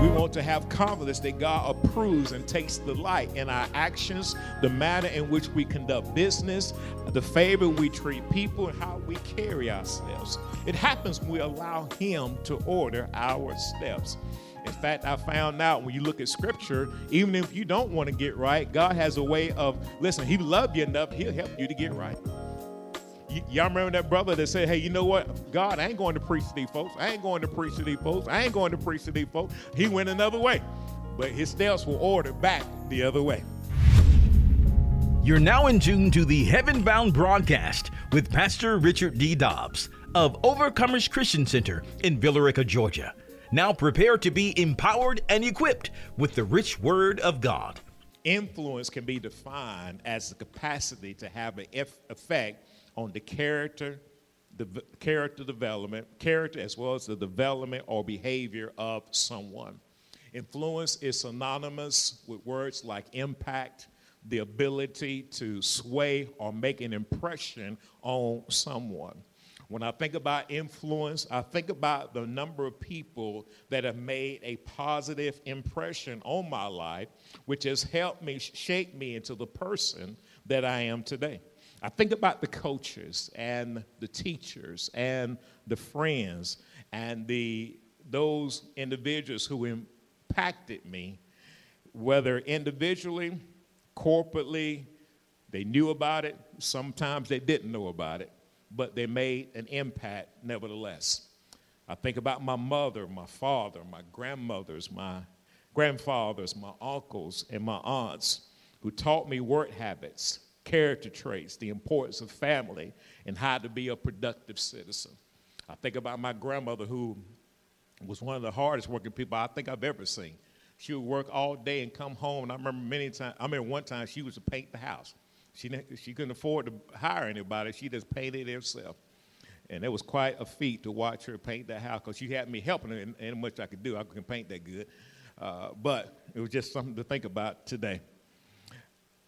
We want to have confidence that God approves and takes delight in our actions, the manner in which we conduct business, the favor we treat people, and how we carry ourselves. It happens when we allow Him to order our steps. In fact, I found out when you look at Scripture, even if you don't want to get right, God has a way of, listen, He loved you enough, He'll help you to get right. Y'all remember that brother that said, hey, you know what? God, I ain't going to preach to these folks. I ain't going to preach to these folks. I ain't going to preach to these folks. He went another way, but his steps were ordered back the other way. You're now in tune to the Heaven Bound broadcast with Pastor Richard D. Dobbs of Overcomers Christian Center in Villa Rica, Georgia. Now prepare to be empowered and equipped with the rich word of God. Influence can be defined as the capacity to have an effect on the character development, character as well as the development or behavior of someone. Influence is synonymous with words like impact, the ability to sway or make an impression on someone. When I think about influence, I think about the number of people that have made a positive impression on my life, which has helped me shape me into the person that I am today. I think about the coaches and the teachers and the friends and those individuals who impacted me, whether individually, corporately, they knew about it, sometimes they didn't know about it, but they made an impact nevertheless. I think about my mother, my father, my grandmothers, my grandfathers, my uncles, and my aunts who taught me work habits, character traits, the importance of family, and how to be a productive citizen. I think about my grandmother, who was one of the hardest working people I think I've ever seen. She would work all day and come home, and I remember one time she was to paint the house. She couldn't afford to hire anybody. She just painted herself. And it was quite a feat to watch her paint that house, because she had me helping her, and ain't much I could do. I couldn't paint that good. But it was just something to think about today.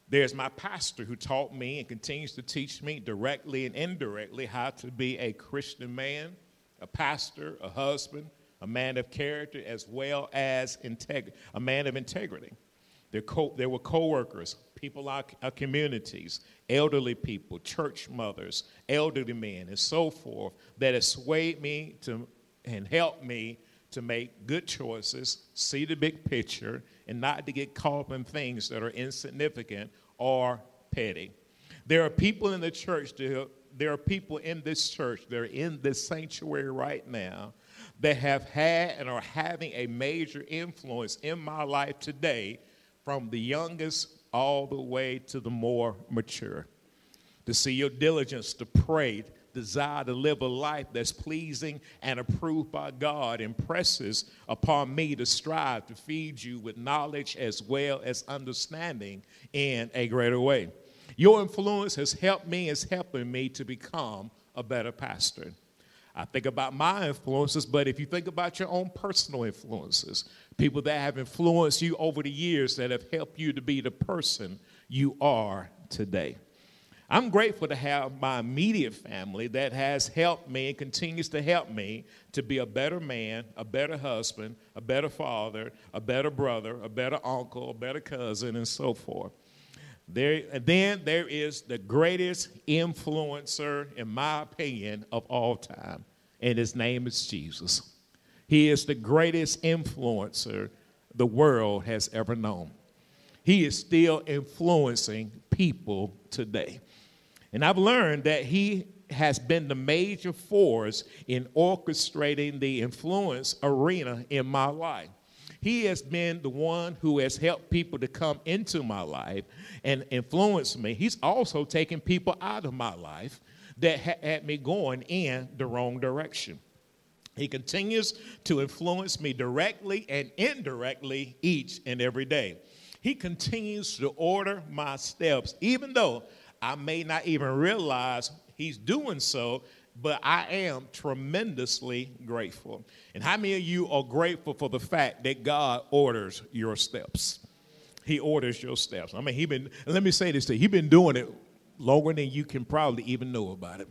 There's my pastor who taught me and continues to teach me directly and indirectly how to be a Christian man, a pastor, a husband, a man of character, as well as a man of integrity. There were co-workers, people in our communities, elderly people, church mothers, elderly men, and so forth, that has swayed me to and helped me to make good choices, see the big picture, and not to get caught up in things that are insignificant or petty. There are people in this church, they're in this sanctuary right now, that have had and are having a major influence in my life today, from the youngest all the way to the more mature. To see your diligence to pray, desire to live a life that's pleasing and approved by God impresses upon me to strive to feed you with knowledge as well as understanding in a greater way. Your influence has helped me, is helping me to become a better pastor. I think about my influences, but if you think about your own personal influences, people that have influenced you over the years that have helped you to be the person you are today. I'm grateful to have my immediate family that has helped me and continues to help me to be a better man, a better husband, a better father, a better brother, a better uncle, a better cousin, and so forth. Then there is the greatest influencer, in my opinion, of all time, and his name is Jesus. He is the greatest influencer the world has ever known. He is still influencing people today. And I've learned that he has been the major force in orchestrating the influence arena in my life. He has been the one who has helped people to come into my life and influence me. He's also taken people out of my life that had me going in the wrong direction. He continues to influence me directly and indirectly each and every day. He continues to order my steps, even though I may not even realize he's doing so, but I am tremendously grateful. And how many of you are grateful for the fact that God orders your steps? He orders your steps. I mean, let me say this to you. He's been doing it longer than you can probably even know about it.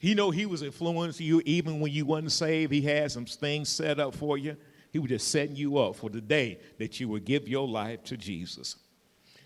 He was influencing you even when you wasn't saved. He had some things set up for you. He was just setting you up for the day that you would give your life to Jesus.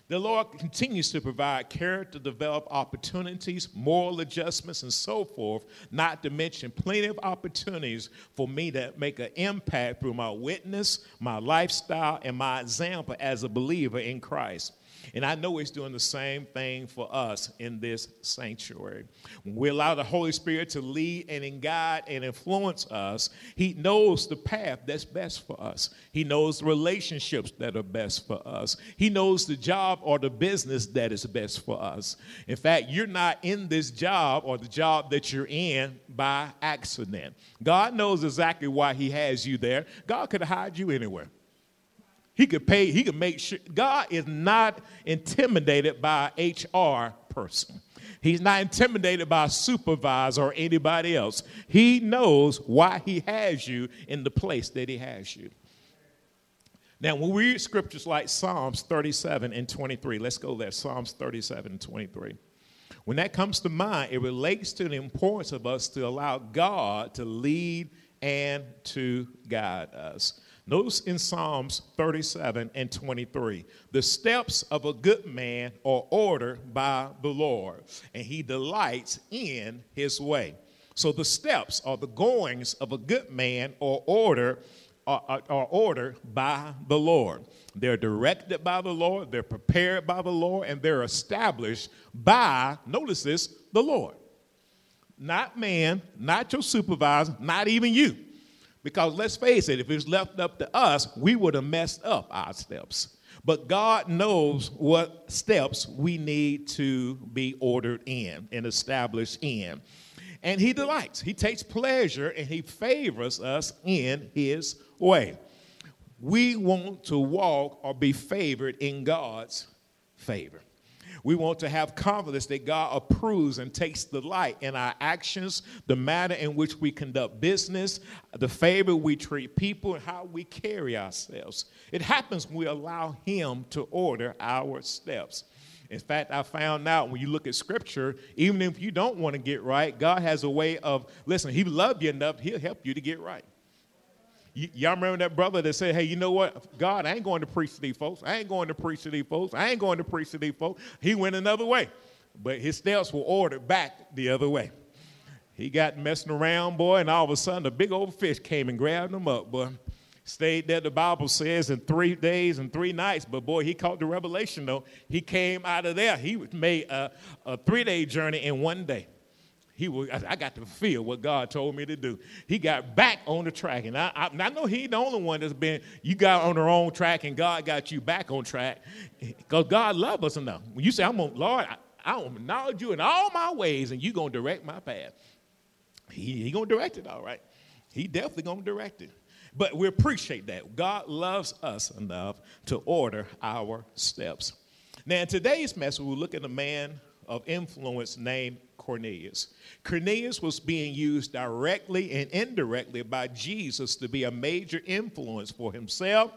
The Lord continues to provide character, develop opportunities, moral adjustments, and so forth, not to mention plenty of opportunities for me to make an impact through my witness, my lifestyle, and my example as a believer in Christ. And I know he's doing the same thing for us in this sanctuary. When we allow the Holy Spirit to lead and guide and influence us, he knows the path that's best for us. He knows the relationships that are best for us. He knows the job or the business that is best for us. In fact, you're not in this job or the job that you're in by accident. God knows exactly why he has you there. God could hide you anywhere. He could make sure. God is not intimidated by an HR person. He's not intimidated by a supervisor or anybody else. He knows why he has you in the place that he has you. Now, when we read scriptures like Psalms 37 and 23, let's go there, Psalms 37 and 23. When that comes to mind, it relates to the importance of us to allow God to lead and to guide us. Notice in Psalms 37 and 23, the steps of a good man are ordered by the Lord, and he delights in his way. So the steps or the goings of a good man are ordered by the Lord. They're directed by the Lord, they're prepared by the Lord, and they're established by, notice this, the Lord. Not man, not your supervisor, not even you. Because let's face it, if it was left up to us, we would have messed up our steps. But God knows what steps we need to be ordered in and established in. And he delights, he takes pleasure, and he favors us in his way. We want to walk or be favored in God's favor. We want to have confidence that God approves and takes delight in our actions, the manner in which we conduct business, the favor we treat people, and how we carry ourselves. It happens when we allow him to order our steps. In fact, I found out when you look at Scripture, even if you don't want to get right, God has a way of, listen, he loved you enough, he'll help you to get right. Y'all remember that brother that said, hey, you know what? God, I ain't going to preach to these folks. I ain't going to preach to these folks. I ain't going to preach to these folks. He went another way, but his steps were ordered back the other way. He got messing around, boy, and all of a sudden a big old fish came and grabbed him up, boy. Stayed there, the Bible says, in 3 days and 3 nights. But, boy, he caught the revelation, though. He came out of there. He made a 3-day journey in 1 day. I got to fulfill what God told me to do. He got back on the track. And I know he's the only one that's been, you got on the wrong track and God got you back on track. Because God loves us enough. When you say, Lord, I will acknowledge you in all my ways and you're going to direct my path. He going to direct it, all right. He definitely going to direct it. But we appreciate that. God loves us enough to order our steps. Now, in today's message, we'll look at a man of influence named Cornelius. Cornelius was being used directly and indirectly by Jesus to be a major influence for himself,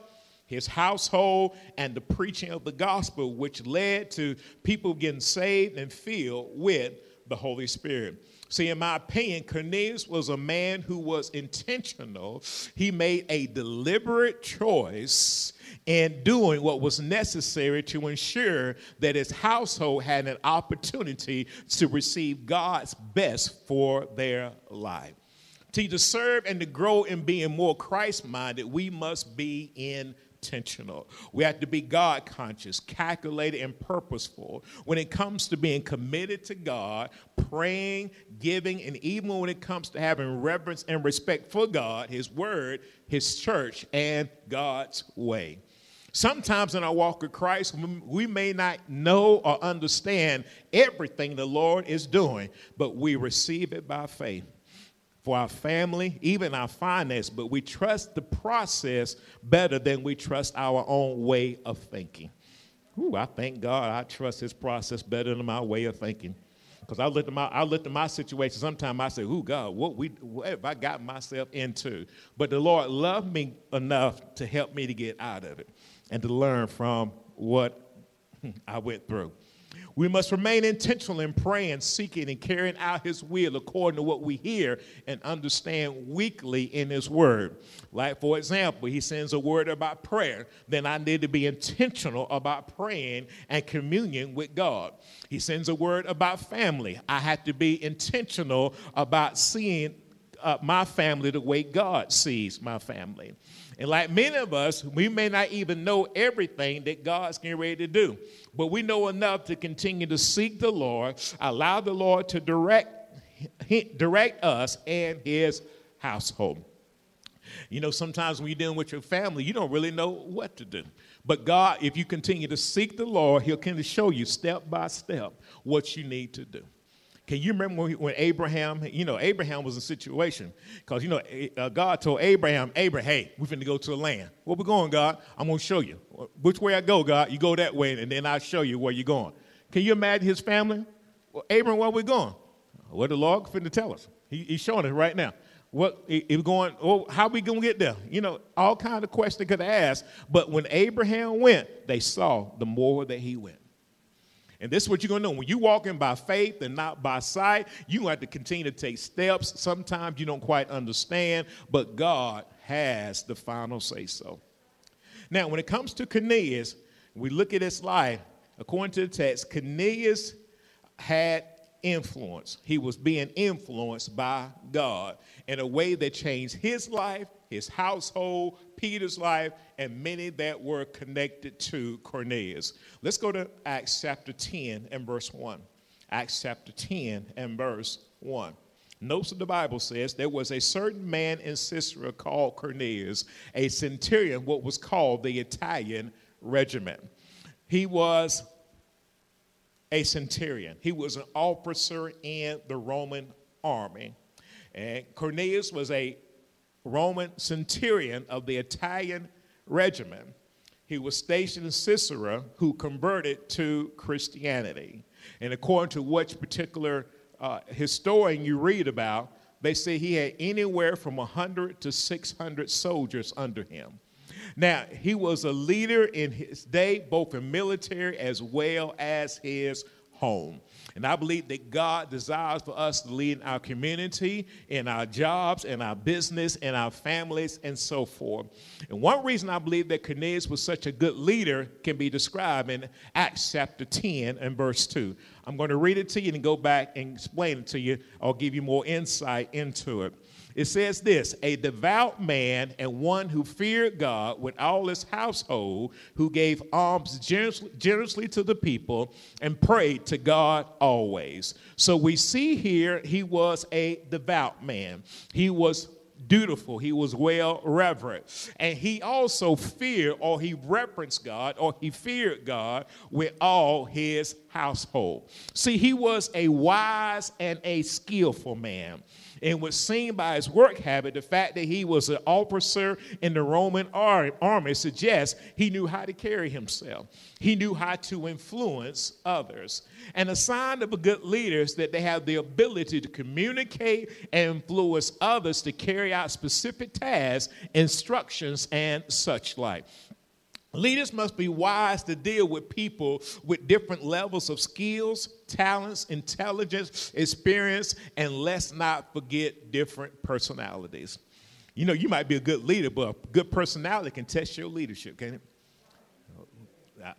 his household, and the preaching of the gospel, which led to people getting saved and filled with the Holy Spirit. See, in my opinion, Cornelius was a man who was intentional. He made a deliberate choice in doing what was necessary to ensure that his household had an opportunity to receive God's best for their life. To serve and to grow in being more Christ-minded, we must be intentional. We have to be God-conscious, calculated, and purposeful when it comes to being committed to God, praying, giving, and even when it comes to having reverence and respect for God, his word, his church, and God's way. Sometimes in our walk with Christ, we may not know or understand everything the Lord is doing, but we receive it by faith. For our family, even our finance, but we trust the process better than we trust our own way of thinking. Ooh, I thank God I trust his process better than my way of thinking. Because I looked at my situation. Sometimes I say, ooh, God, what have I got myself into? But the Lord loved me enough to help me to get out of it and to learn from what I went through. We must remain intentional in praying, seeking, and carrying out his will according to what we hear and understand weekly in his word. Like, for example, he sends a word about prayer. Then I need to be intentional about praying and communion with God. He sends a word about family. I have to be intentional about seeing my family the way God sees my family. And like many of us, we may not even know everything that God's getting ready to do, but we know enough to continue to seek the Lord, allow the Lord to direct us and his household. You know, sometimes when you're dealing with your family, you don't really know what to do. But God, if you continue to seek the Lord, he'll kind of show you step by step what you need to do. Can you remember when Abraham, Abraham was in a situation because, God told Abraham, hey, we're going to go to the land. Where we going, God? I'm going to show you. Which way I go, God? You go that way, and then I'll show you where you're going. Can you imagine his family? Well, Abraham, where we going? Well, the Lord finna tell us. He's showing us right now. What is going? Oh, how we going to get there? All kind of questions could ask. But when Abraham went, they saw the more that he went. And this is what you're going to know. When you're walking by faith and not by sight, you have to continue to take steps. Sometimes you don't quite understand, but God has the final say-so. Now, when it comes to Cornelius, we look at his life. According to the text, Cornelius had influence. He was being influenced by God in a way that changed his life, his household, Peter's life, and many that were connected to Cornelius. Let's go to Acts chapter 10 and verse 1. Acts chapter 10 and verse 1. Notice what the Bible says. There was a certain man in Caesarea called Cornelius, a centurion, what was called the Italian regiment. He was a centurion. He was an officer in the Roman army. And Cornelius was a Roman centurion of the Italian regiment. He was stationed in Caesarea, who converted to Christianity. And according to which particular historian you read about, they say he had anywhere from 100 to 600 soldiers under him. Now, he was a leader in his day, both in military as well as his home. And I believe that God desires for us to lead in our community, in our jobs, in our business, in our families, and so forth. And one reason I believe that Cornelius was such a good leader can be described in Acts chapter 10 and verse 2. I'm going to read it to you and go back and explain it to you. I'll give you more insight into it. It says this: a devout man and one who feared God with all his household, who gave alms generously to the people and prayed to God always. So we see here he was a devout man. He was dutiful. He was well reverent. And he also feared, or he reverenced God, or he feared God with all his household. See, he was a wise and a skillful man. And was seen by his work habit, the fact that he was an officer in the Roman army suggests he knew how to carry himself. He knew how to influence others. And a sign of a good leader is that they have the ability to communicate and influence others to carry out specific tasks, instructions, and such like. Leaders must be wise to deal with people with different levels of skills, talents, intelligence, experience, and let's not forget different personalities. You might be a good leader, but a good personality can test your leadership, can't it?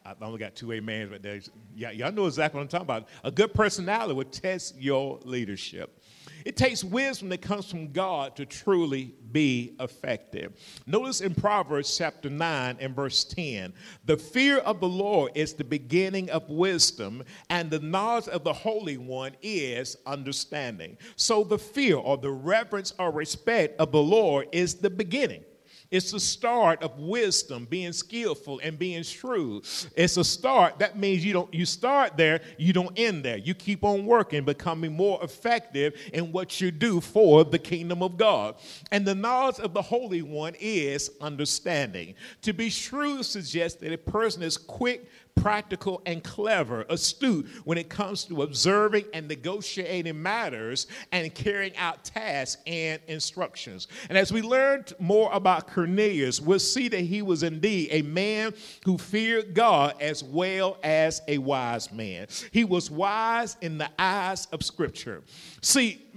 I only got two amens right there. Yeah, y'all know exactly what I'm talking about. A good personality will test your leadership. It takes wisdom that comes from God to truly be effective. Notice in Proverbs chapter 9 and verse 10, the fear of the Lord is the beginning of wisdom, and the knowledge of the Holy One is understanding. So the fear, or the reverence or respect of the Lord, is the beginning. It's the start of wisdom, being skillful and being shrewd. It's a start. That means you start there, you don't end there. You keep on working, becoming more effective in what you do for the kingdom of God. And the knowledge of the Holy One is understanding. To be shrewd suggests that a person is quick, practical, and clever, astute when it comes to observing and negotiating matters and carrying out tasks and instructions. And as we learned more about Cornelius would see that he was indeed a man who feared God as well as a wise man. He was wise in the eyes of Scripture. See,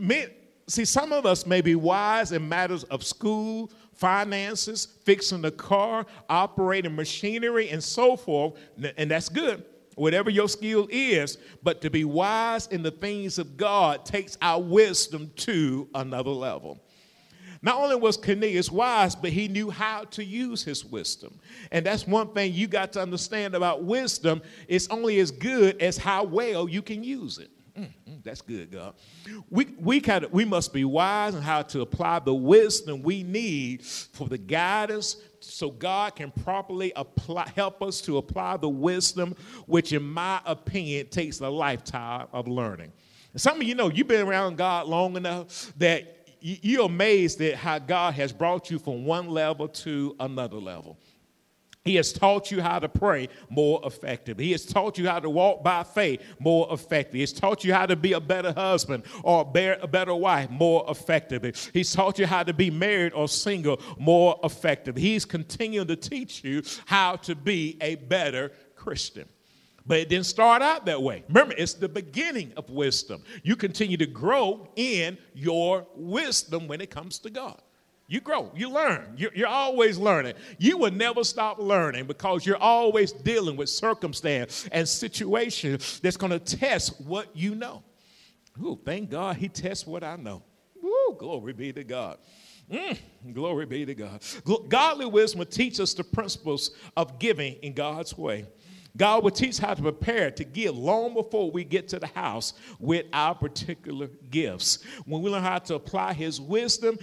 some of us may be wise in matters of school, finances, fixing the car, operating machinery, and so forth, and that's good. Whatever your skill is, but to be wise in the things of God takes our wisdom to another level. Not only was Cornelius wise, but he knew how to use his wisdom. And that's one thing you got to understand about wisdom. It's only as good as how well you can use it. That's good, God. We must be wise in how to apply the wisdom we need for the guidance so God can properly help us to apply the wisdom, which in my opinion takes a lifetime of learning. And some of you know you've been around God long enough that you're amazed at how God has brought you from one level to another level. He has taught you how to pray more effectively. He has taught you how to walk by faith more effectively. He's taught you how to be a better husband or a better wife more effectively. He's taught you how to be married or single more effectively. He's continuing to teach you how to be a better Christian. But it didn't start out that way. Remember, it's the beginning of wisdom. You continue to grow in your wisdom when it comes to God. You grow, you learn, you're always learning. You will never stop learning because you're always dealing with circumstance and situation that's going to test what you know. Ooh, thank God he tests what I know. Ooh, glory be to God. Glory be to God. Godly wisdom will teach us the principles of giving in God's way. God will teach how to prepare to give long before we get to the house with our particular gifts. When we learn how to apply his wisdom,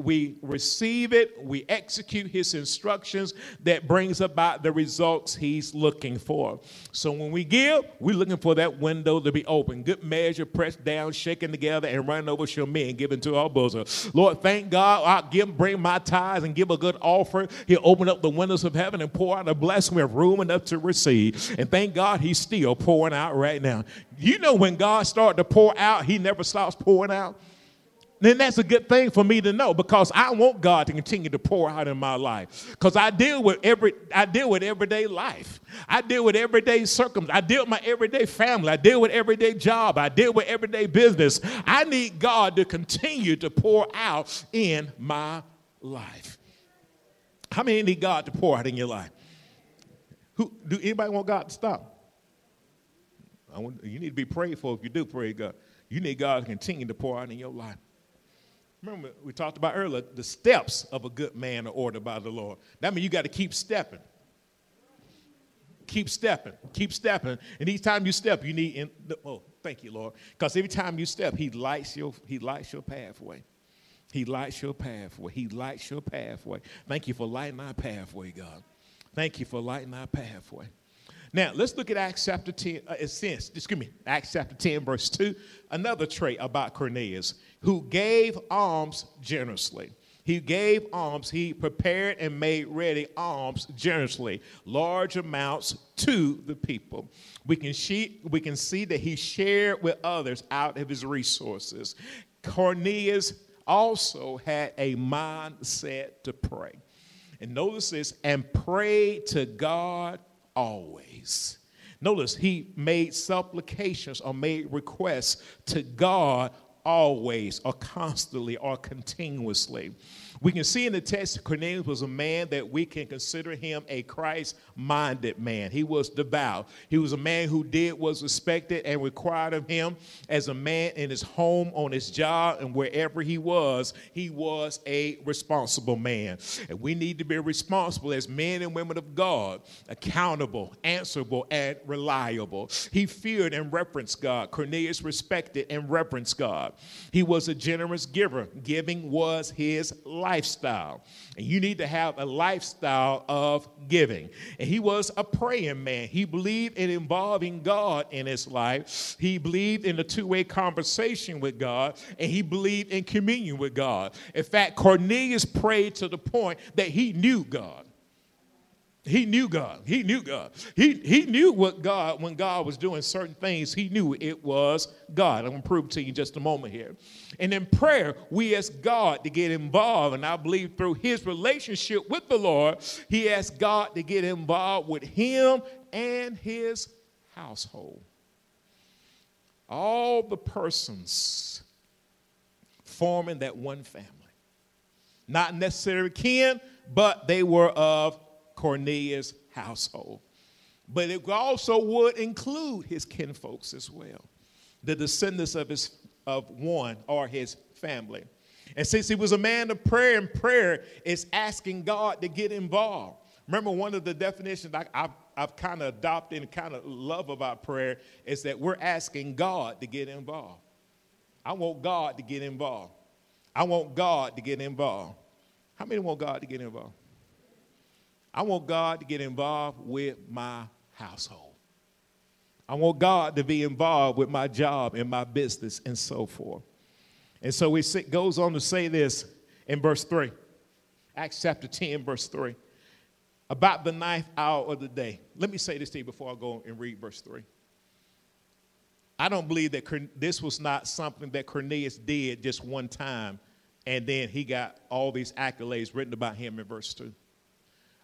we receive it, we execute his instructions that brings about the results he's looking for. So when we give, we're looking for that window to be open. Good measure, pressed down, shaken together, and running over shall men, given to our bosom. Lord, thank God, I'll bring my tithes and give a good offering. He'll open up the windows of heaven and pour out a blessing. We have room enough to receive. And thank God he's still pouring out right now. You know when God started to pour out, he never stops pouring out. Then that's a good thing for me to know because I want God to continue to pour out in my life because I deal with everyday life. I deal with everyday circumstances. I deal with my everyday family. I deal with everyday job. I deal with everyday business. I need God to continue to pour out in my life. How many need God to pour out in your life? Do anybody want God to stop? You need to be prayed for if you do pray God. You need God to continue to pour out in your life. Remember, we talked about earlier, the steps of a good man are ordered by the Lord. That means you got to keep stepping. Keep stepping. Keep stepping. And each time you step, you need, thank you, Lord. Because every time you step, he lights your pathway. He lights your pathway. He lights your pathway. Thank you for lighting our pathway, God. Thank you for lighting our pathway. Now, let's look at Acts chapter 10, verse 2, another trait about Cornelius, who gave alms generously. He gave alms. He prepared and made ready alms generously, large amounts to the people. We can see that he shared with others out of his resources. Cornelius also had a mindset to pray. And notice this, and prayed to God always. Notice he made supplications or made requests to God always or constantly or continuously. We can see in the text that Cornelius was a man that we can consider him a Christ-minded man. He was devout. He was a man who did what was expected and required of him as a man in his home, on his job, and wherever he was a responsible man. And we need to be responsible as men and women of God, accountable, answerable, and reliable. He feared and reverenced God. Cornelius respected and reverenced God. He was a generous giver. Giving was his lifestyle. And you need to have a lifestyle of giving. And he was a praying man. He believed in involving God in his life. He believed in a two-way conversation with God, and he believed in communion with God. In fact, Cornelius prayed to the point that he knew God. He knew God. He knew God. He knew what God, when God was doing certain things, he knew it was God. I'm going to prove to you in just a moment here. And in prayer, we ask God to get involved. And I believe through his relationship with the Lord, he asked God to get involved with him and his household. All the persons forming that one family. Not necessarily kin, but they were of Cornelius' household. But it also would include his kinfolks as well, the descendants of one or his family. And since he was a man of prayer, and prayer is asking God to get involved. Remember, one of the definitions I've kind of adopted and kind of love about prayer is that we're asking God to get involved. I want God to get involved. I want God to get involved. How many want God to get involved? I want God to get involved with my household. I want God to be involved with my job and my business and so forth. And so it goes on to say this in verse 3, Acts chapter 10, verse 3, about the 9th hour of the day. Let me say this to you before I go and read verse 3. I don't believe that this was not something that Cornelius did just one time, and then he got all these accolades written about him in verse 2.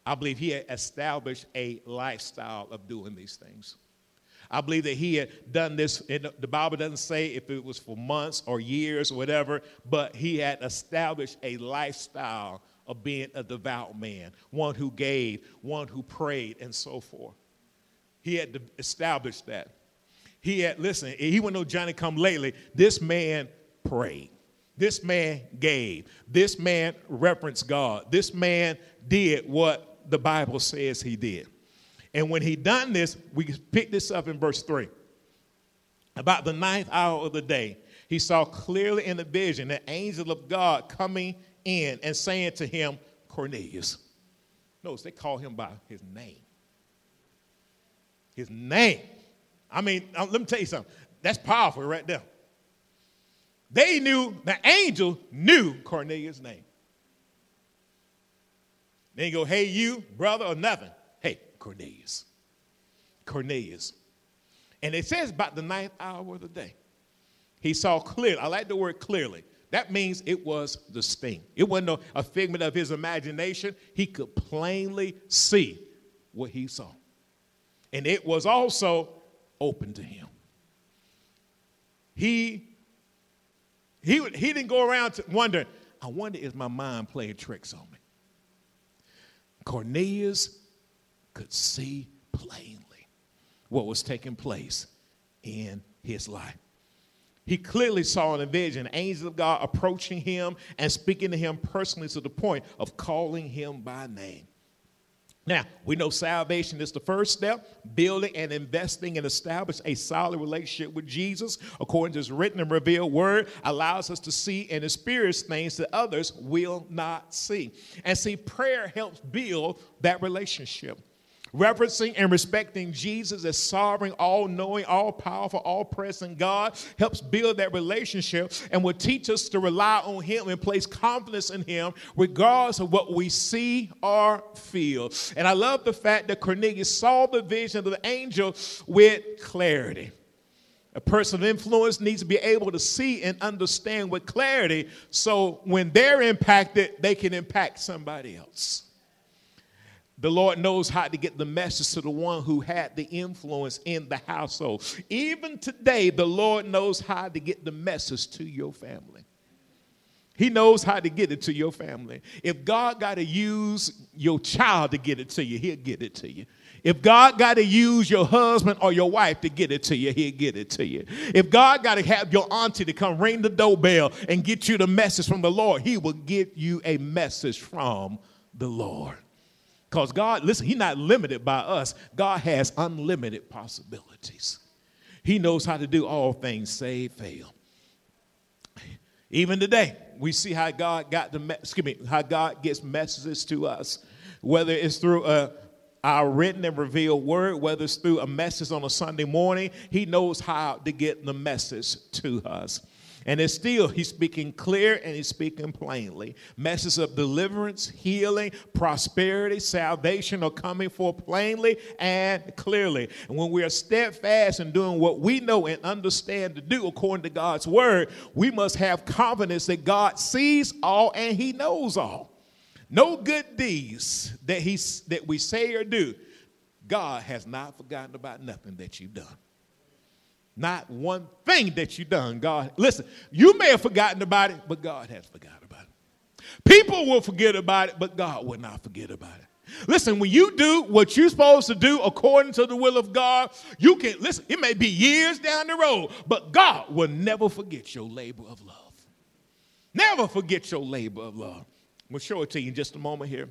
I believe he had established a lifestyle of doing these things. I believe that he had done this, and the Bible doesn't say if it was for months or years or whatever, but he had established a lifestyle of being a devout man, one who gave, one who prayed, and so forth. He had established that. He had, listen, he wasn't no Johnny come lately. This man prayed. This man gave. This man reverenced God. This man did what the Bible says he did. And when he done this, we pick this up in verse 3. About the 9th hour of the day, he saw clearly in the vision the angel of God coming in and saying to him, Cornelius. Notice they call him by his name. His name. I mean, let me tell you something. That's powerful right there. They knew, the angel knew Cornelius' name. They didn't go, hey, you, brother, or nothing. Hey, Cornelius. Cornelius. And it says about the 9th hour of the day, he saw clearly. I like the word clearly. That means it was distinct. It wasn't a figment of his imagination. He could plainly see what he saw. And it was also open to him. He didn't go around to wonder, I wonder if my mind played tricks on me. Cornelius could see plainly what was taking place in his life. He clearly saw in a vision, the angel of God approaching him and speaking to him personally to the point of calling him by name. Now, we know salvation is the first step, building and investing and establishing a solid relationship with Jesus, according to his written and revealed word, allows us to see and experience things that others will not see. And see, prayer helps build that relationship. Reverencing and respecting Jesus as sovereign, all-knowing, all-powerful, all-present God helps build that relationship and will teach us to rely on him and place confidence in him regardless of what we see or feel. And I love the fact that Cornelius saw the vision of the angel with clarity. A person of influence needs to be able to see and understand with clarity so when they're impacted, they can impact somebody else. The Lord knows how to get the message to the one who had the influence in the household. Even today, the Lord knows how to get the message to your family. He knows how to get it to your family. If God got to use your child to get it to you, he'll get it to you. If God got to use your husband or your wife to get it to you, he'll get it to you. If God got to have your auntie to come ring the doorbell and get you the message from the Lord, he will give you a message from the Lord. Because God, listen, he's not limited by us. God has unlimited possibilities. He knows how to do all things save fail. Even today, we see how God how God gets messages to us, whether it's through our written and revealed word, whether it's through a message on a Sunday morning. He knows how to get the message to us. And it's still, he's speaking clear and he's speaking plainly. Messages of deliverance, healing, prosperity, salvation are coming forth plainly and clearly. And when we are steadfast in doing what we know and understand to do according to God's word, we must have confidence that God sees all and he knows all. No good deeds that we say or do, God has not forgotten about nothing that you've done. Not one thing that you've done, God. Listen, you may have forgotten about it, but God has forgotten about it. People will forget about it, but God will not forget about it. Listen, when you do what you're supposed to do according to the will of God, you can, listen, it may be years down the road, but God will never forget your labor of love. Never forget your labor of love. We'll show it to you in just a moment here.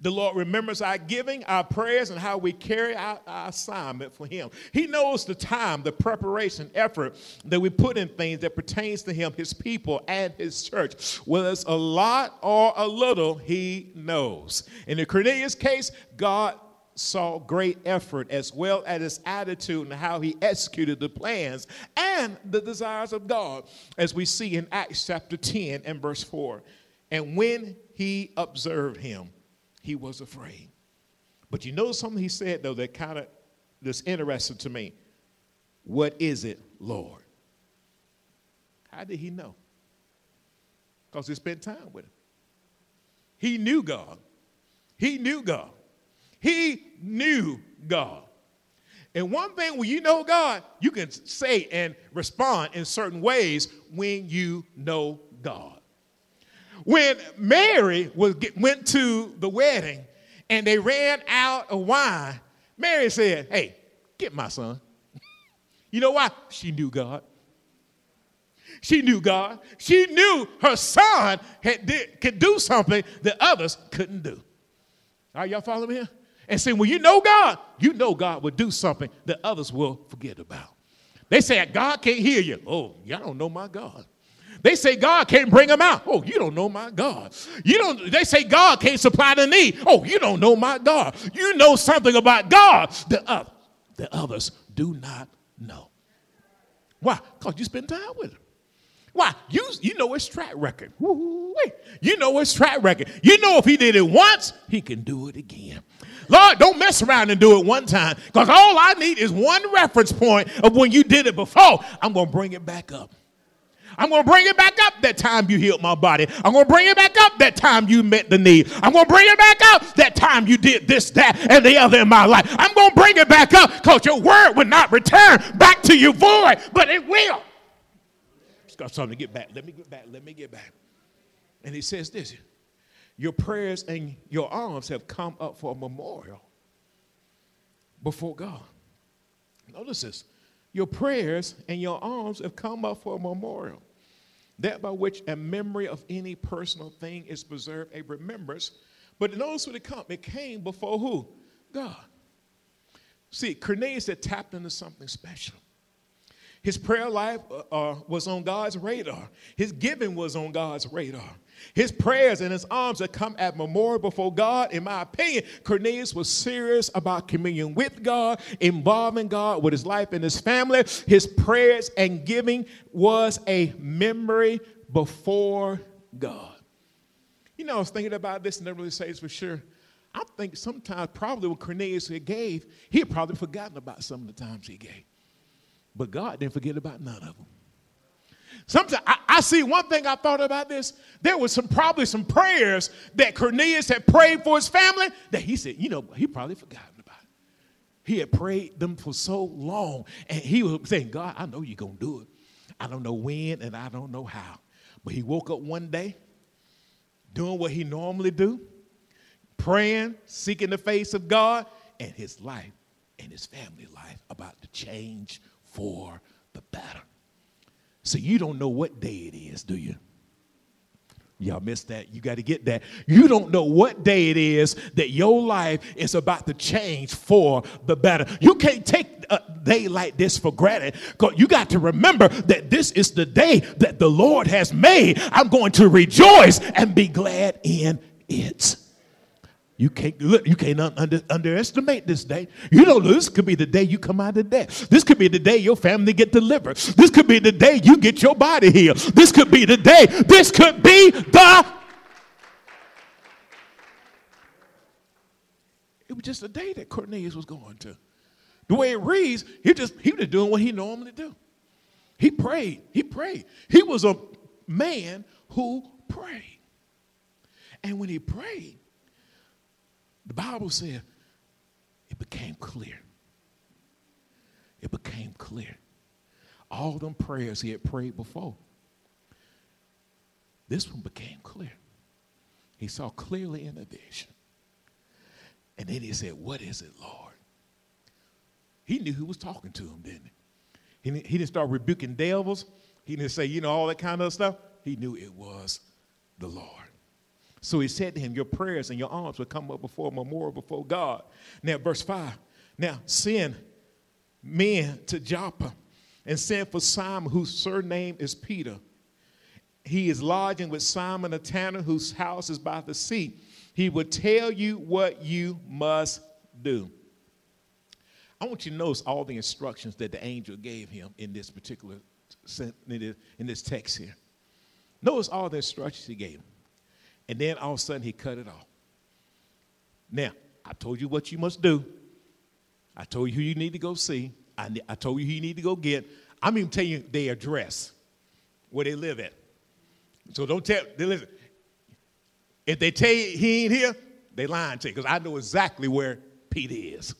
The Lord remembers our giving, our prayers, and how we carry out our assignment for him. He knows the time, the preparation, effort that we put in things that pertains to him, his people, and his church. Whether it's a lot or a little, he knows. In the Cornelius case, God saw great effort as well as his attitude and how he executed the plans and the desires of God, as we see in Acts chapter 10 and verse 4. And when he observed him, he was afraid. But you know something he said, though, that kind of is interesting to me. What is it, Lord? How did he know? Because he spent time with him. He knew God. He knew God. He knew God. And one thing, when you know God, you can say and respond in certain ways when you know God. When Mary went to the wedding and they ran out of wine, Mary said, hey, get my son. You know why? She knew God. She knew God. She knew her son could do something that others couldn't do. Are y'all following me here? And see, when you know God will do something that others will forget about. They say, God can't hear you. Oh, y'all don't know my God. They say God can't bring them out. Oh, you don't know my God. They say God can't supply the need. Oh, you don't know my God. You know something about God that others do not know. Why? Because you spend time with him. Why? You know his track record. Woo-wee. You know his track record. You know if he did it once, he can do it again. Lord, don't mess around and do it one time, because all I need is one reference point of when you did it before. I'm going to bring it back up. I'm going to bring it back up that time you healed my body. I'm going to bring it back up that time you met the need. I'm going to bring it back up that time you did this, that, and the other in my life. I'm going to bring it back up, because your word will not return back to you void, but it will. It's got something to get back. Let me get back. And he says this, your prayers and your arms have come up for a memorial before God. Notice this. Your prayers and your alms have come up for a memorial, that by which a memory of any personal thing is preserved, a remembrance. But notice what it came before who? God. See, Cornelius had tapped into something special. His prayer life was on God's radar. His giving was on God's radar. His prayers and his alms that come at memorial before God. In my opinion, Cornelius was serious about communion with God, involving God with his life and his family. His prayers and giving was a memory before God. You know, I was thinking about this, and I really say this for sure. I think sometimes probably when Cornelius gave, he had probably forgotten about some of the times he gave. But God didn't forget about none of them. Sometimes I see one thing I thought about this. There was probably some prayers that Cornelius had prayed for his family that he said, he probably forgotten about it. He had prayed them for so long, and he was saying, God, I know you're going to do it. I don't know when and I don't know how. But he woke up one day doing what he normally do, praying, seeking the face of God, and his life and his family life about to change for the better. So you don't know what day it is, do you? Y'all missed that. You got to get that. You don't know what day it is that your life is about to change for the better. You can't take a day like this for granted. You got to remember that this is the day that the Lord has made. I'm going to rejoice and be glad in it. You can't underestimate this day. You know, this could be the day you come out of debt. This could be the day your family get delivered. This could be the day you get your body healed. This could be the day. This could be the. It was just a day that Cornelius was going to. The way it reads, he was doing what he normally do. He prayed. He was a man who prayed. And when he prayed, the Bible said it became clear. It became clear. All them prayers he had prayed before, this one became clear. He saw clearly in a vision. And then he said, "What is it, Lord?" He knew who was talking to him, didn't he? He didn't start rebuking devils. He didn't say, all that kind of stuff. He knew it was the Lord. So he said to him, "Your prayers and your alms will come up before a memorial before God." Now, verse 5. "Now send men to Joppa and send for Simon, whose surname is Peter. He is lodging with Simon the Tanner, whose house is by the sea. He will tell you what you must do." I want you to notice all the instructions that the angel gave him in this particular text here. Notice all the instructions he gave him. And then all of a sudden he cut it off. "Now, I told you what you must do. I told you who you need to go see. I told you who you need to go get. I'm even telling you their address, where they live at. So don't tell, listen. If they tell you he ain't here, they lying to you, because I know exactly where Peter is."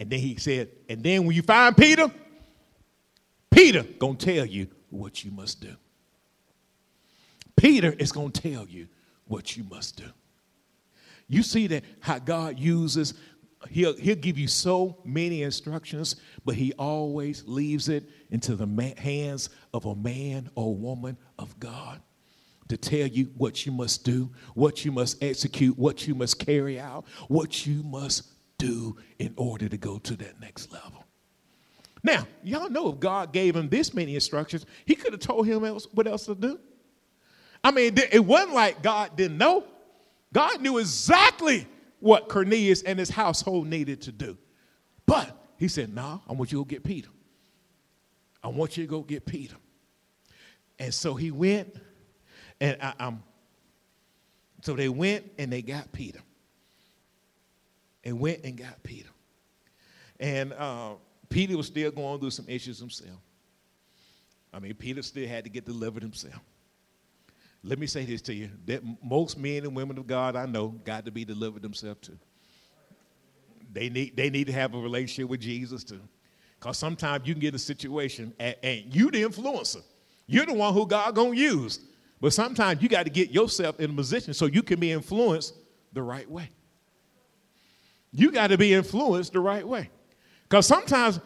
And then he said, "And then when you find Peter going to tell you what you must do." Peter is going to tell you what you must do. You see that how God uses, he'll give you so many instructions, but he always leaves it into the hands of a man or woman of God to tell you what you must do, what you must execute, what you must carry out, what you must do in order to go to that next level. Now, y'all know if God gave him this many instructions, he could have told him what else to do. I mean, it wasn't like God didn't know. God knew exactly what Cornelius and his household needed to do. But he said, "No, I want you to go get Peter. I want you to go get Peter." And so he went, and so they went and they got Peter. And went and got Peter. And Peter was still going through some issues himself. I mean, Peter still had to get delivered himself. Let me say this to you, that most men and women of God I know got to be delivered themselves too. They need to have a relationship with Jesus too. Because sometimes you can get in a situation and you the influencer. You're the one who God going to use. But sometimes you got to get yourself in a position so you can be influenced the right way. You got to be influenced the right way. Because sometimes,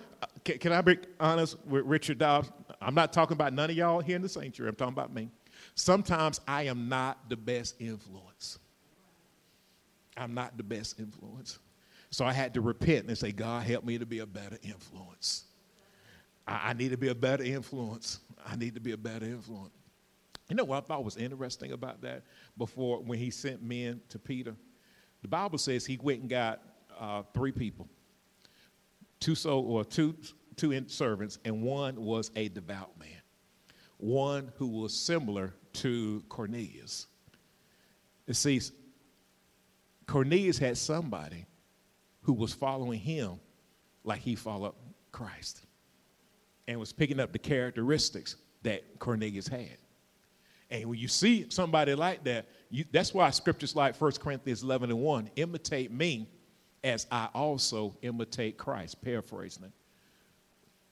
can I be honest with Richard Dobbs? I'm not talking about none of y'all here in the sanctuary. I'm talking about me. Sometimes I am not the best influence. I'm not the best influence. So I had to repent and say, "God, help me to be a better influence. I need to be a better influence. I need to be a better influence." You know what I thought was interesting about that? Before, when he sent men to Peter, the Bible says he went and got three people. Two servants, and one was a devout man. One who was similar to Cornelius. You see, Cornelius had somebody who was following him like he followed Christ and was picking up the characteristics that Cornelius had. And when you see somebody like that, that's why scriptures like 1 Corinthians 11:1, "Imitate me as I also imitate Christ," paraphrasing it.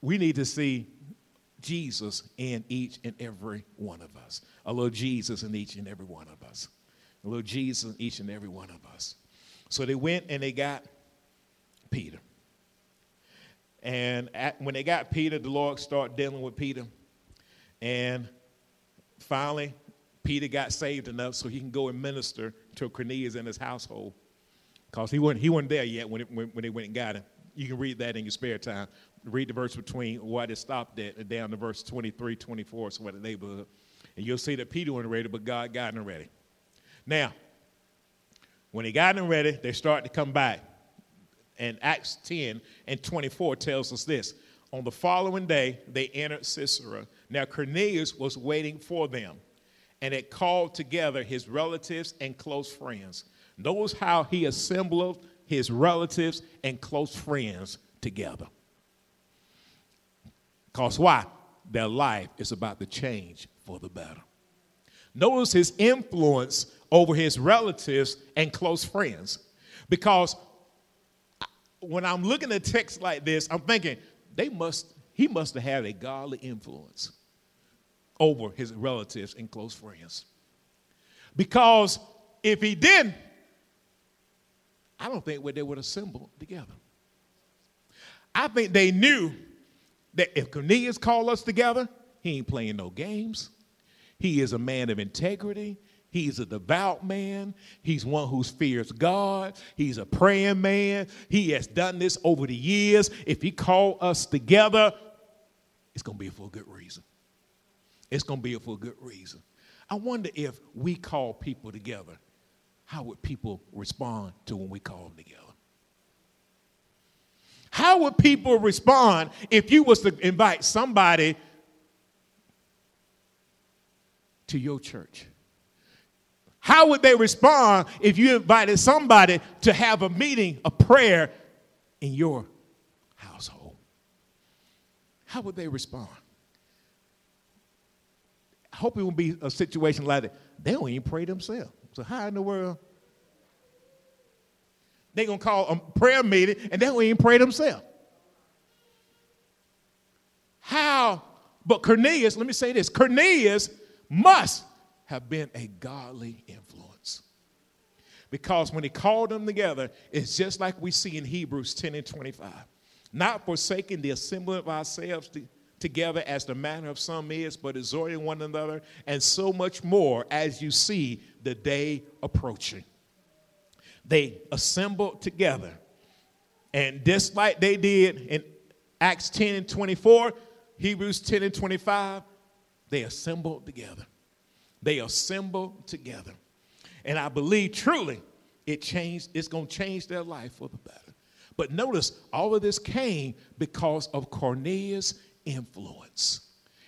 We need to see Jesus in each and every one of us. A little Jesus in each and every one of us. A little Jesus in each and every one of us. So they went and they got Peter. And when they got Peter, the Lord started dealing with Peter. And finally, Peter got saved enough so he can go and minister to Cornelius and his household. Because he wasn't there yet when they went and got him. You can read that in your spare time. Read the verse between what it stopped at and down to verse 23, 24, so what the neighborhood. And you'll see that Peter wasn't ready, but God got him ready. Now, When he got them ready, they started to come back. And Acts 10 and 24 tells us this. On the following day, they entered Caesarea. Now Cornelius was waiting for them and had called together his relatives and close friends. Notice how he assembled his relatives and close friends together. Because why? Their life is about to change for the better. Notice his influence over his relatives and close friends. Because when I'm looking at texts like this, I'm thinking, he must have had a godly influence over his relatives and close friends. Because if he didn't, I don't think they would assemble together. I think they knew that if Cornelius called us together, he ain't playing no games. He is a man of integrity. He's a devout man. He's one who fears God. He's a praying man. He has done this over the years. If he called us together, it's going to be for a good reason. It's going to be for a good reason. I wonder if we call people together, how would people respond to when we call them together? How would people respond if you was to invite somebody to your church? How would they respond if you invited somebody to have a meeting, a prayer in your household? How would they respond? I hope it won't be a situation like that. They don't even pray themselves. So how in the world? They're going to call a prayer meeting, and they don't even pray themselves. How? But Cornelius, let me say this. Cornelius must have been a godly influence. Because when he called them together, it's just like we see in Hebrews 10 and 25. Not forsaking the assembling of ourselves together as the manner of some is, but exhorting one another, and so much more as you see the day approaching. They assembled together. And just like they did in Acts 10 and 24, Hebrews 10 and 25, they assembled together. They assembled together. And I believe truly it's going to change their life for the better. But notice all of this came because of Cornelius' influence.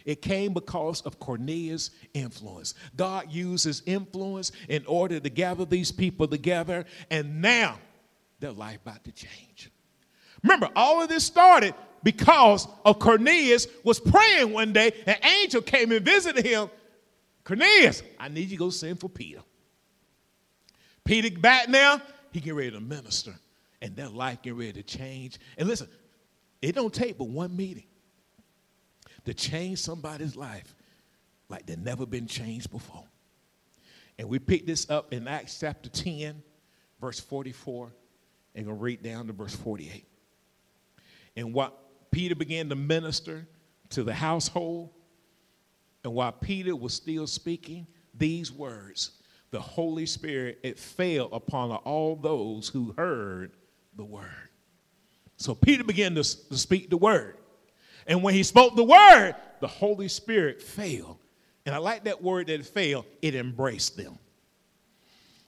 It came because of Cornelius' influence. God uses influence in order to gather these people together, and now their life about to change. Remember, all of this started because of Cornelius was praying one day. An angel came and visited him. Cornelius, I need you to go send for Peter. Peter back now, he get ready to minister, and their life get ready to change. And listen, it don't take but one meeting to change somebody's life like they've never been changed before. And we pick this up in Acts chapter 10, verse 44, and going to read down to verse 48. And while Peter began to minister to the household, and while Peter was still speaking these words, the Holy Spirit, it fell upon all those who heard the word. So Peter began to speak the word. And when he spoke the word, the Holy Spirit fell. And I like that word that fell. It embraced them.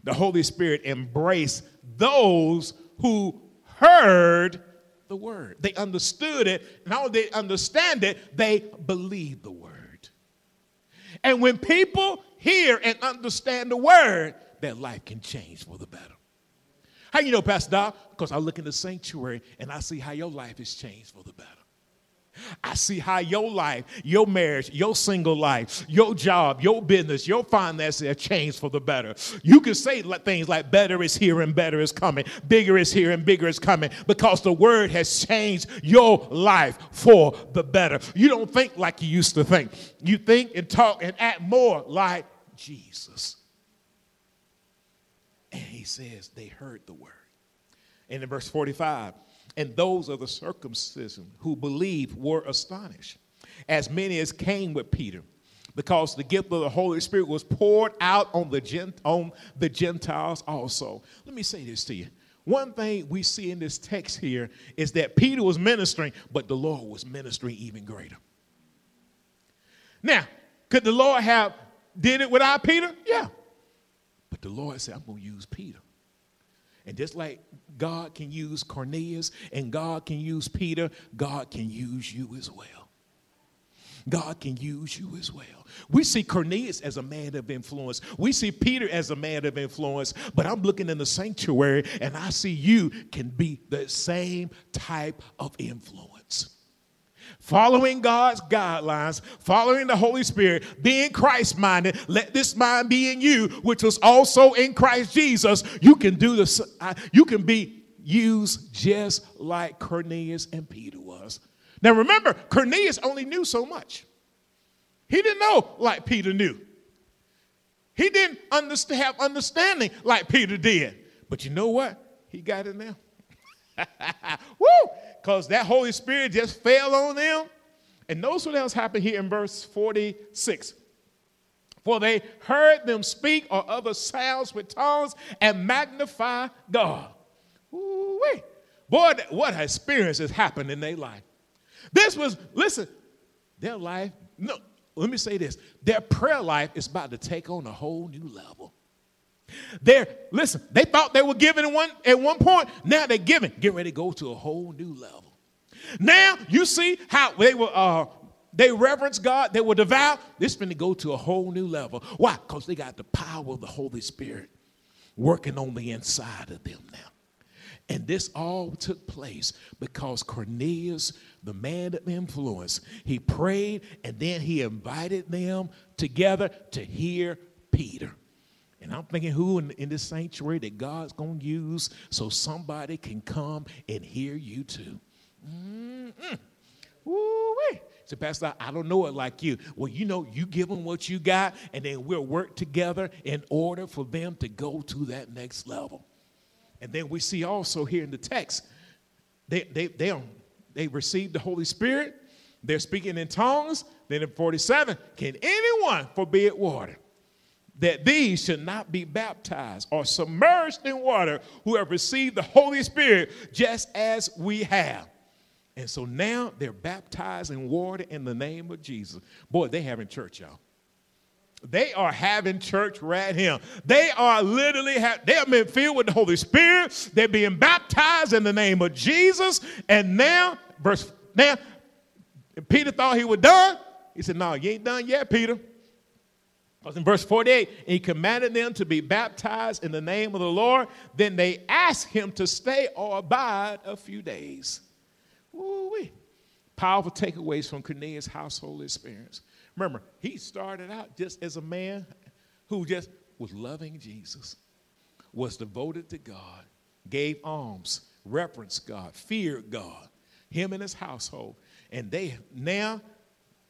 The Holy Spirit embraced those who heard the word. They understood it. And how they understand it, they believed the word. And when people hear and understand the word, their life can change for the better. How you know, Pastor Doc? Because I look in the sanctuary and I see how your life is changed for the better. I see how your life, your marriage, your single life, your job, your business, your finances have changed for the better. You can say things like better is here and better is coming, bigger is here and bigger is coming, because the word has changed your life for the better. You don't think like you used to think. You think and talk and act more like Jesus. And he says they heard the word. And in verse 45, and those of the circumcision who believed were astonished, as many as came with Peter, because the gift of the Holy Spirit was poured out on the Gentiles also. Let me say this to you. One thing we see in this text here is that Peter was ministering, but the Lord was ministering even greater. Now, could the Lord have did it without Peter? Yeah. But the Lord said, I'm going to use Peter And just like God can use Cornelius and God can use Peter, God can use you as well. God can use you as well. We see Cornelius as a man of influence. We see Peter as a man of influence. But I'm looking in the sanctuary and I see you can be the same type of influence. Following God's guidelines, following the Holy Spirit, being Christ-minded, let this mind be in you, which was also in Christ Jesus. You can do this. You can be used just like Cornelius and Peter was. Now remember, Cornelius only knew so much. He didn't know like Peter knew. He didn't have understanding like Peter did. But you know what? He got it now. Woo! Because that Holy Spirit just fell on them. And notice what else happened here in verse 46. For they heard them speak or other sounds with tongues and magnify God. Ooh-wee. Boy, what experience has happened in their life. This was, listen, their life, no, let me say this. Their prayer life is about to take on a whole new level. They thought they were giving at one point. Now they're giving. Get ready to go to a whole new level. Now you see how they were, they reverence God. They were devout. This is going to go to a whole new level. Why? Because they got the power of the Holy Spirit working on the inside of them now. And this all took place because Cornelius, the man of influence, he prayed and then he invited them together to hear Peter. And I'm thinking, who in this sanctuary that God's going to use so somebody can come and hear you too? Mm-mm. Woo-wee. So, Pastor, I don't know it like you. Well, you know, you give them what you got, and then we'll work together in order for them to go to that next level. And then we see also here in the text, they received the Holy Spirit. They're speaking in tongues. Then in 47, can anyone forbid water, that these should not be baptized or submerged in water who have received the Holy Spirit just as we have? And so now they're baptized in water in the name of Jesus. Boy, they having church, y'all. They are having church right here. They are literally, they have been filled with the Holy Spirit. They're being baptized in the name of Jesus. And now, now Peter thought he was done. He said, no, you ain't done yet, Peter. Because in verse 48, and he commanded them to be baptized in the name of the Lord. Then they asked him to stay or abide a few days. Woo-wee. Powerful takeaways from Cornelius' household experience. Remember, he started out just as a man who just was loving Jesus, was devoted to God, gave alms, reverenced God, feared God, him and his household. And they now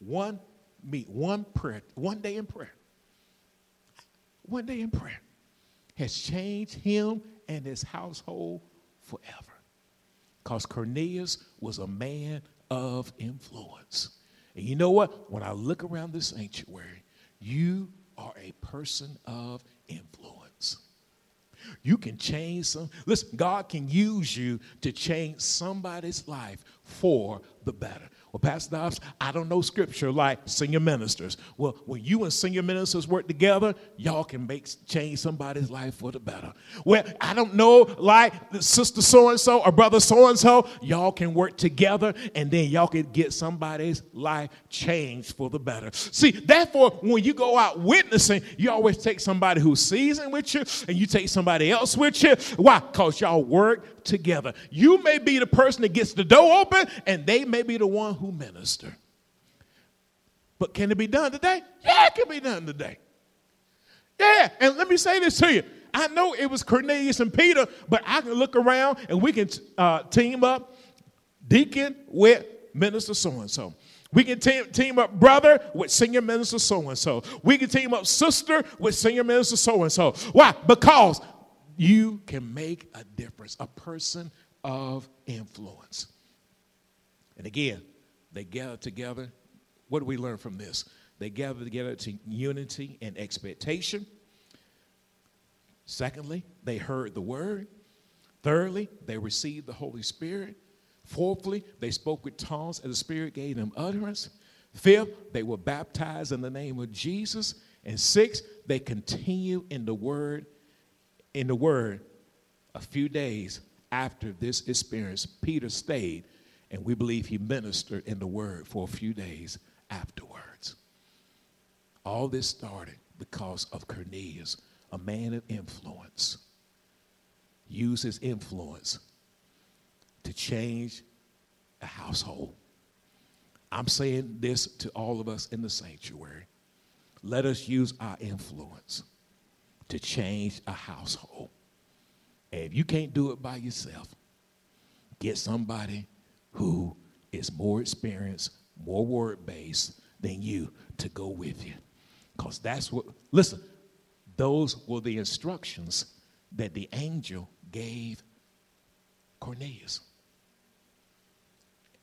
one day in prayer has changed him and his household forever. Because Cornelius was a man of influence. And you know what? When I look around this sanctuary, you are a person of influence. You can change some. Listen, God can use you to change somebody's life for the better. Well, Pastor Dobbs, I don't know scripture like senior ministers. Well, when you and senior ministers work together, y'all can change somebody's life for the better. Well, I don't know like sister so-and-so or brother so-and-so. Y'all can work together, and then y'all can get somebody's life changed for the better. See, therefore, when you go out witnessing, you always take somebody who's seasoned with you, and you take somebody else with you. Why? Because y'all work together. You may be the person that gets the door open, and they may be the one who minister. But can it be done today? Yeah, it can be done today. Yeah, and let me say this to you. I know it was Cornelius and Peter, but I can look around and we can team up deacon with minister so-and-so. We can team up brother with senior minister so-and-so. We can team up sister with senior minister so-and-so. Why? Because you can make a difference, a person of influence. And again, they gathered together. What do we learn from this? They gathered together to unity and expectation. Secondly, they heard the word. Thirdly, they received the Holy Spirit. Fourthly, they spoke with tongues and the Spirit gave them utterance. Fifth, they were baptized in the name of Jesus. And sixth, they continued in the word a few days after this experience, Peter stayed, and we believe he ministered in the word for a few days afterwards. All this started because of Cornelius, a man of influence. Used his influence to change a household. I'm saying this to all of us in the sanctuary. Let us use our influence to change a household. And if you can't do it by yourself, get somebody who is more experienced, more word-based than you to go with you. Because that's what, listen, those were the instructions that the angel gave Cornelius.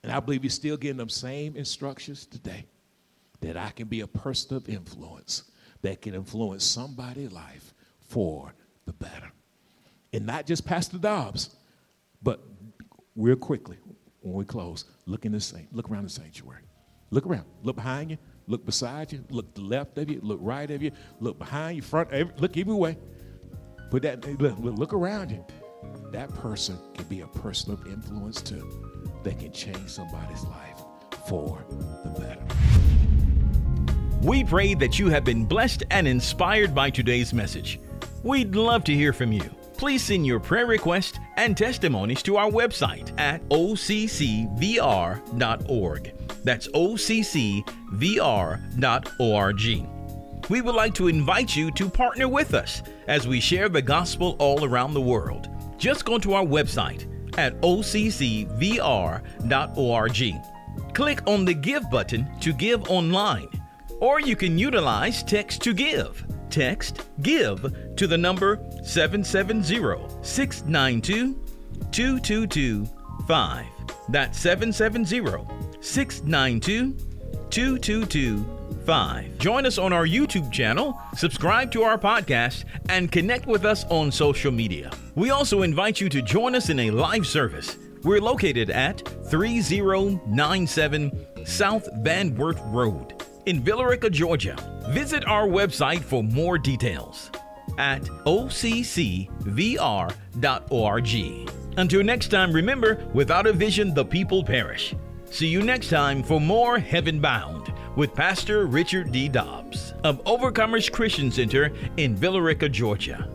And I believe you're still getting them same instructions today, that I can be a person of influence that can influence somebody's life for the better. And not just Pastor Dobbs, but real quickly, when we close, look around the sanctuary. Look around. Look behind you. Look beside you. Look to the left of you. Look right of you. Look behind you, front, look every way. But look around you. That person can be a person of influence too. That can change somebody's life for the better. We pray that you have been blessed and inspired by today's message. We'd love to hear from you. Please send your prayer requests and testimonies to our website at OCCVR.org. That's OCCVR.org. We would like to invite you to partner with us as we share the gospel all around the world. Just go to our website at OCCVR.org. Click on the Give button to give online, or you can utilize Text to Give. Text GIVE to the number 770-692-2225. That's 770-692-2225. Join us on our YouTube channel, subscribe to our podcast, and connect with us on social media. We also invite you to join us in a live service. We're located at 3097 South Van Wert Road in Villa Rica, Georgia. Visit our website for more details at OCCVR.org. Until next time, remember, without a vision, the people perish. See you next time for more Heaven Bound with Pastor Richard D. Dobbs of Overcomers Christian Center in Villa Rica, Georgia.